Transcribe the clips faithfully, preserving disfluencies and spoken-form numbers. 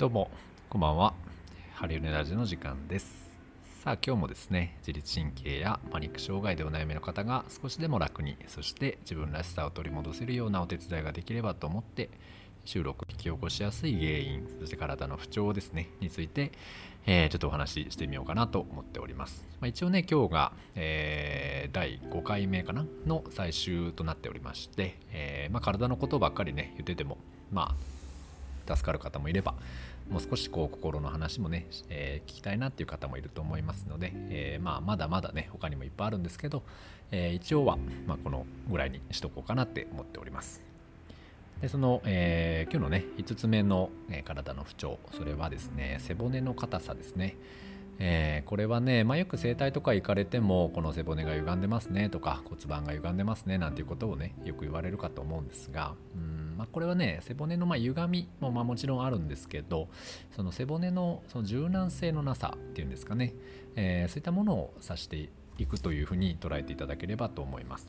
どうもこんばんは。ハリウネラジの時間です。さあ今日もですね、自律神経やパニック障害でお悩みの方が少しでも楽に、そして自分らしさを取り戻せるようなお手伝いができればと思って、収録を引き起こしやすい原因、そして体の不調ですねについて、えー、ちょっとお話ししてみようかなと思っております。まあ、一応ね今日が、えー、だいごかいめかなの最終となっておりまして、えーまあ、体のことばっかりね言っててもまあ助かる方もいれば、もう少しこう心の話もね、えー、聞きたいなっていう方もいると思いますので、えーまあ、まだまだね他にもいっぱいあるんですけど、えー、一応は、まあ、このぐらいにしとこうかなって思っております。でその、えー、今日のねいつつめの、えー、体の不調、それはですね背骨の硬さですね。えー、これはね、まあ、よく整体とか行かれてもこの背骨が歪んでますねとか骨盤が歪んでますねなんていうことをねよく言われるかと思うんですが、うーん、まあ、これはね背骨のまあ歪みもまあもちろんあるんですけど、その背骨のその柔軟性のなさっていうんですかね、えー、そういったものを指していくというふうに捉えていただければと思います。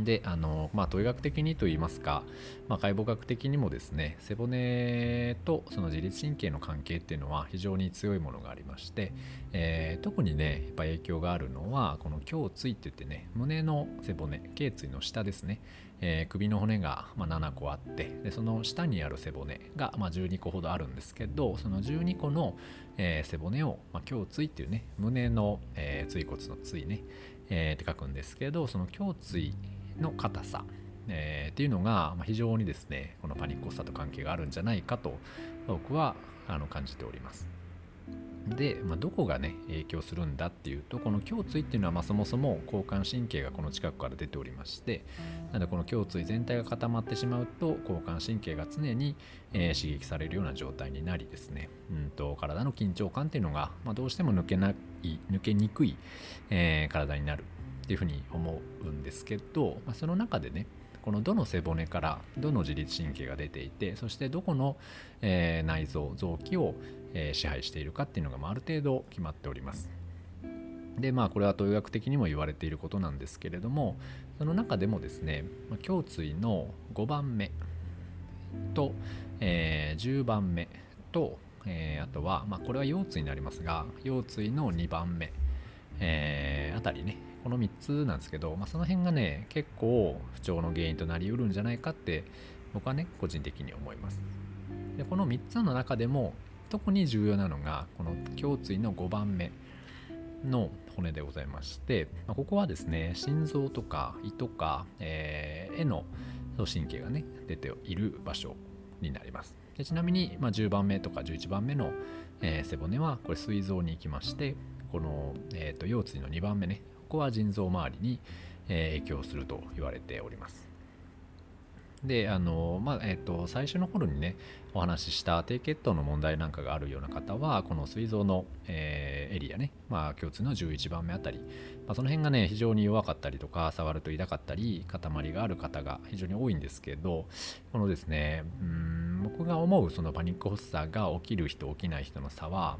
であのまあ、統計学的にといいますか、まあ、解剖学的にもですね背骨とその自律神経の関係っていうのは非常に強いものがありまして、えー、特にねやっぱ影響があるのはこの胸椎っていってね、胸の背骨、頸椎の下ですね、えー、首の骨がまあななこあって、でその下にある背骨がまあじゅうにこほどあるんですけど、そのじゅうにこのえ背骨を、まあ、胸椎っていうね胸のえ椎骨の椎ね、えー、って書くんですけど、その胸椎の硬さ、えー、っていうのが非常にですねこのパニック発作と関係があるんじゃないかと僕はあの感じております。で、まあ、どこがね影響するんだっていうと、この胸椎っていうのはまあそもそも交感神経がこの近くから出ておりまして、なのでこの胸椎全体が固まってしまうと交感神経が常に、えー、刺激されるような状態になりですね、うんと体の緊張感っていうのが、まあ、どうしても抜けない抜けにくい、えー、体になるっていうふうに思うんですけど、まあ、その中でねこのどの背骨からどの自律神経が出ていて、そしてどこの、えー、内臓臓器を、えー、支配しているかっていうのが、まあ、ある程度決まっております。でまあこれは統計学的にも言われていることなんですけれども、その中でもですね胸椎のごばんめと、えー、じゅうばんめと、えー、あとは、まあ、これは腰椎になりますが腰椎のにばんめ、えー、あたりねこのみっつなんですけど、まあ、その辺がね結構不調の原因となりうるんじゃないかって僕はね個人的に思います。でこのみっつの中でも特に重要なのがこの胸椎のごばんめの骨でございまして、まあ、ここはですね心臓とか胃とか、えー、への神経がね出ている場所になります。でちなみに、まあ、じゅうばんめとかじゅういちばんめの、えー、背骨はこれ膵臓に行きまして、この、えー、と腰椎のにばんめね、ここは腎臓周りに影響すると言われております。であの、まあえっと、最初の頃にねお話しした低血糖の問題なんかがあるような方はこの膵臓の、えー、エリアね、まあ、胸椎のじゅういちばんめあたり、まあ、その辺がね非常に弱かったりとか触ると痛かったり塊がある方が非常に多いんですけど、このですねうーん僕が思うそのパニック発作が起きる人起きない人の差は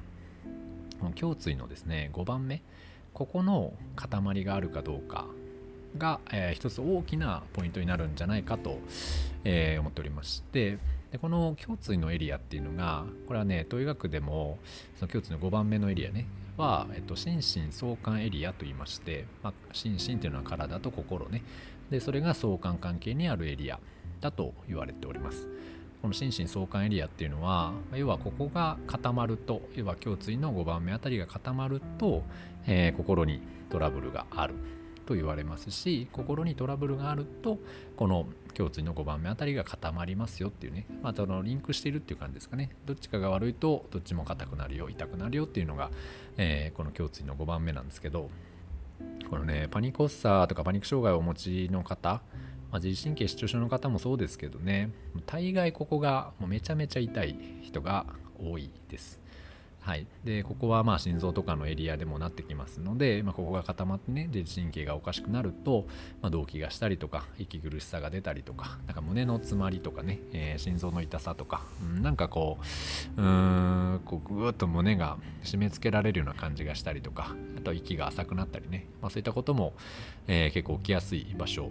胸椎のですねごばんめ、ここの塊があるかどうかが、えー、一つ大きなポイントになるんじゃないかと、えー、思っておりまして、でこの胸椎のエリアっていうのがこれはね統計学でもその胸椎のごばんめのエリアねは、えっと、心身相関エリアといいまして、まあ、心身というのは体と心ね、でそれが相関関係にあるエリアだと言われております。この心身相関エリアっていうのは要はここが固まると、要は胸椎のごばんめあたりが固まると、えー、心にトラブルがあると言われますし、心にトラブルがあるとこの胸椎のごばんめあたりが固まりますよっていうね、まあ、そのリンクしているっていう感じですかね。どっちかが悪いとどっちも硬くなるよ痛くなるよっていうのが、えー、この胸椎のごばんめなんですけど、このねパニック発作とかパニック障害をお持ちの方、まあ、自律神経失調症の方もそうですけどね、大概ここがもうめちゃめちゃ痛い人が多いです。はい、でここはまあ心臓とかのエリアでもなってきますので、まあ、ここが固まってね自律神経がおかしくなると、まあ、動悸がしたりとか息苦しさが出たりとか、なんか胸の詰まりとかね、えー、心臓の痛さとか、うん、なんかこううーんこうぐーっと胸が締め付けられるような感じがしたりとか、あと息が浅くなったりね、まあ、そういったことも、えー、結構起きやすい場所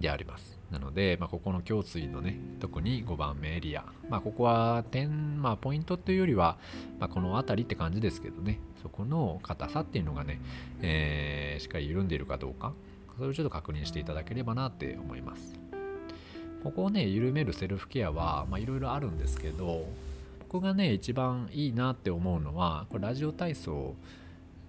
であります。なので、まあ、ここの胸椎のね、特にごばんめエリア、まあ、ここは点、まあ、ポイントというよりは、まあ、この辺りって感じですけどね、そこの硬さっていうのがね、えー、しっかり緩んでいるかどうか、それをちょっと確認していただければなって思います。ここをね、緩めるセルフケアはいろいろあるんですけど、僕がね、一番いいなって思うのは、これラジオ体操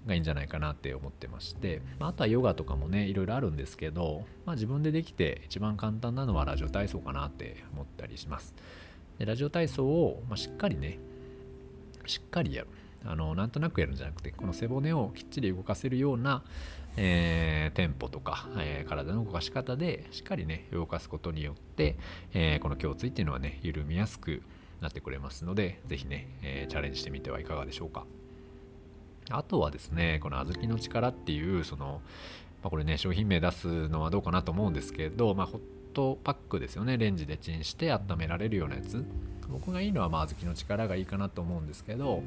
がいいんじゃないかなって思ってまして、まあ、あとはヨガとかもね、いろいろあるんですけど、まあ、自分でできて一番簡単なのはラジオ体操かなって思ったりします。で、ラジオ体操を、まあ、しっかりね、しっかりやる。あの、なんとなくやるんじゃなくて、この背骨をきっちり動かせるような、えー、テンポとか、えー、体の動かし方でしっかりね、動かすことによって、えー、この胸椎っていうのはね、緩みやすくなってくれますので、ぜひね、えー、チャレンジしてみてはいかがでしょうか。あとはですね、この小豆の力っていう、その、まあ、これね、商品名出すのはどうかなと思うんですけど、まあ、ホットパックですよね。レンジでチンして温められるようなやつ。僕がいいのは、まあ、小豆の力がいいかなと思うんですけど、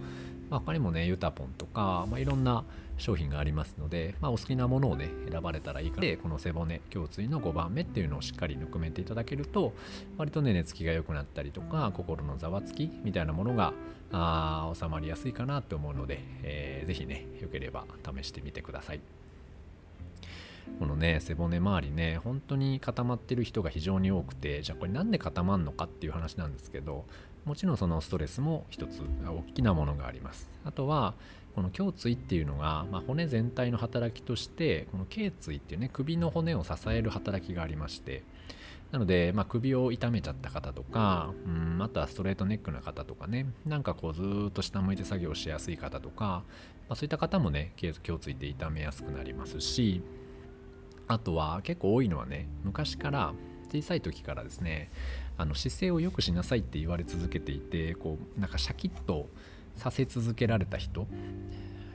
まあ、他にもね、ユタポンとか、まあ、いろんな商品がありますので、まあ、お好きなものをね、選ばれたらいいかな。で、この背骨、胸椎のごばんめっていうのをしっかりぬくめていただけると、割とね、寝つきが良くなったりとか、心のざわつきみたいなものがあ収まりやすいかなと思うので、えー、ぜひね、よければ試してみてください。このね、背骨周りね、本当に固まってる人が非常に多くて、じゃあこれなんで固まるのかっていう話なんですけど、もちろんそのストレスも一つ大きなものがあります。あとはこの胸椎っていうのが、まあ、骨全体の働きとして、この頸椎っていうね、首の骨を支える働きがありまして、なので、まあ、首を痛めちゃった方とか、うん、あとはストレートネックな方とかね、なんかこうずっと下向いて作業しやすい方とか、まあ、そういった方もね、頸椎って痛めやすくなりますし、あとは結構多いのはね、昔から小さい時からですね、あの姿勢を良くしなさいって言われ続けていて、こうなんかシャキッとさせ続けられた人、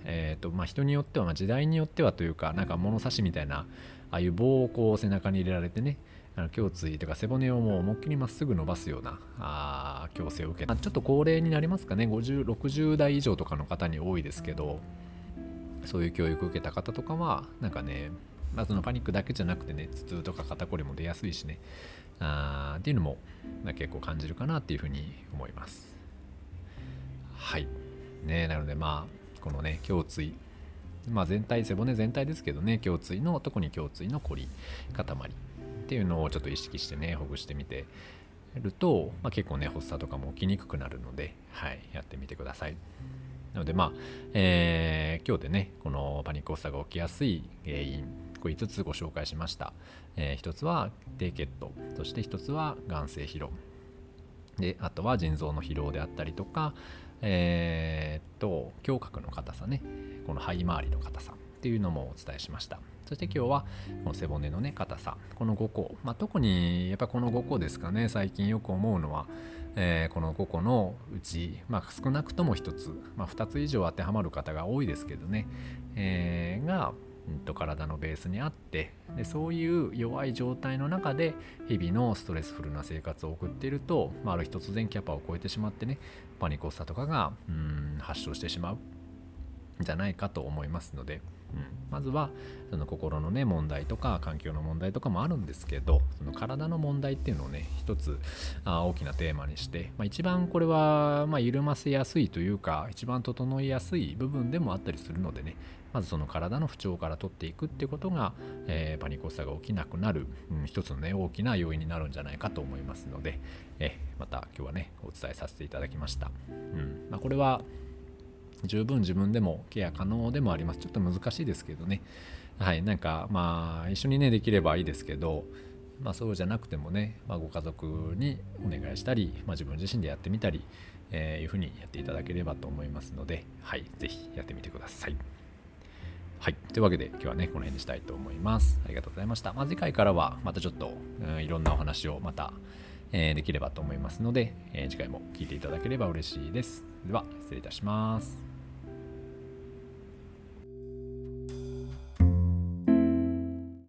えーとまあ、人によっては、まあ、時代によってはというか、なんか物差しみたいな、ああいう棒をこう背中に入れられてね、あの胸椎とか背骨をもう思いっきりまっすぐ伸ばすようなあ矯正を受けた、まあ、ちょっと高齢になりますかね、ごじゅう、ろくじゅうだい以上とかの方に多いですけど、そういう教育を受けた方とかはなんかね、まあ、そのパニックだけじゃなくてね、頭痛とか肩こりも出やすいしね、あっていうのも結構感じるかなっていうふうに思います。はいね、なので、まあこのね、胸椎、まあ、全体、背骨全体ですけどね、胸椎の、特に胸椎のこり、塊っていうのをちょっと意識してね、ほぐしてみてると、まあ、結構ね、発作とかも起きにくくなるので、はい、やってみてください。なので、まあ、えー、今日でね、このパニック発作が起きやすい原因、これいつつご紹介しました。えー、ひとつは低血糖、そしてひとつは眼性疲労で、あとは腎臓の疲労であったりとか、えー、っと胸郭の硬さね、この肺周りの硬さっていうのもお伝えしました。そして今日はこの背骨のね、硬さ、このごこ、まあ、特にやっぱこのごこですかね、最近よく思うのは、えー、このごこのうち、まあ、少なくともひとつ、まあ、ふたつ以上当てはまる方が多いですけどね、えー、が、うん、と体のベースにあって、で、そういう弱い状態の中で日々のストレスフルな生活を送っていると、まあ、ある日突然キャパを超えてしまってね、パニック発作とかがうーん発症してしまうんじゃないかと思いますので、うん、まずはその心のね、問題とか環境の問題とかもあるんですけど、その体の問題っていうのをね、一つあ大きなテーマにして、まあ、一番これは、まあ、緩ませやすいというか、一番整いやすい部分でもあったりするのでね、まずその体の不調から取っていくってことが、えー、パニック発作が起きなくなる、うん、一つのね、大きな要因になるんじゃないかと思いますので、えまた今日はね、お伝えさせていただきました。うんまあ、これは十分自分でもケア可能でもあります。ちょっと難しいですけどね、はい、なんかまあ一緒にね、できればいいですけど、まあ、そうじゃなくてもね、まあ、ご家族にお願いしたり、まあ、自分自身でやってみたり、えー、いうふうにやっていただければと思いますので、はい、ぜひやってみてください。はい、というわけで今日はね、この辺にしたいと思います。ありがとうございました。まあ、次回からはまたちょっと、うん、いろんなお話をまた、えー、できればと思いますので、えー、次回も聞いていただければ嬉しいです。では失礼いたします。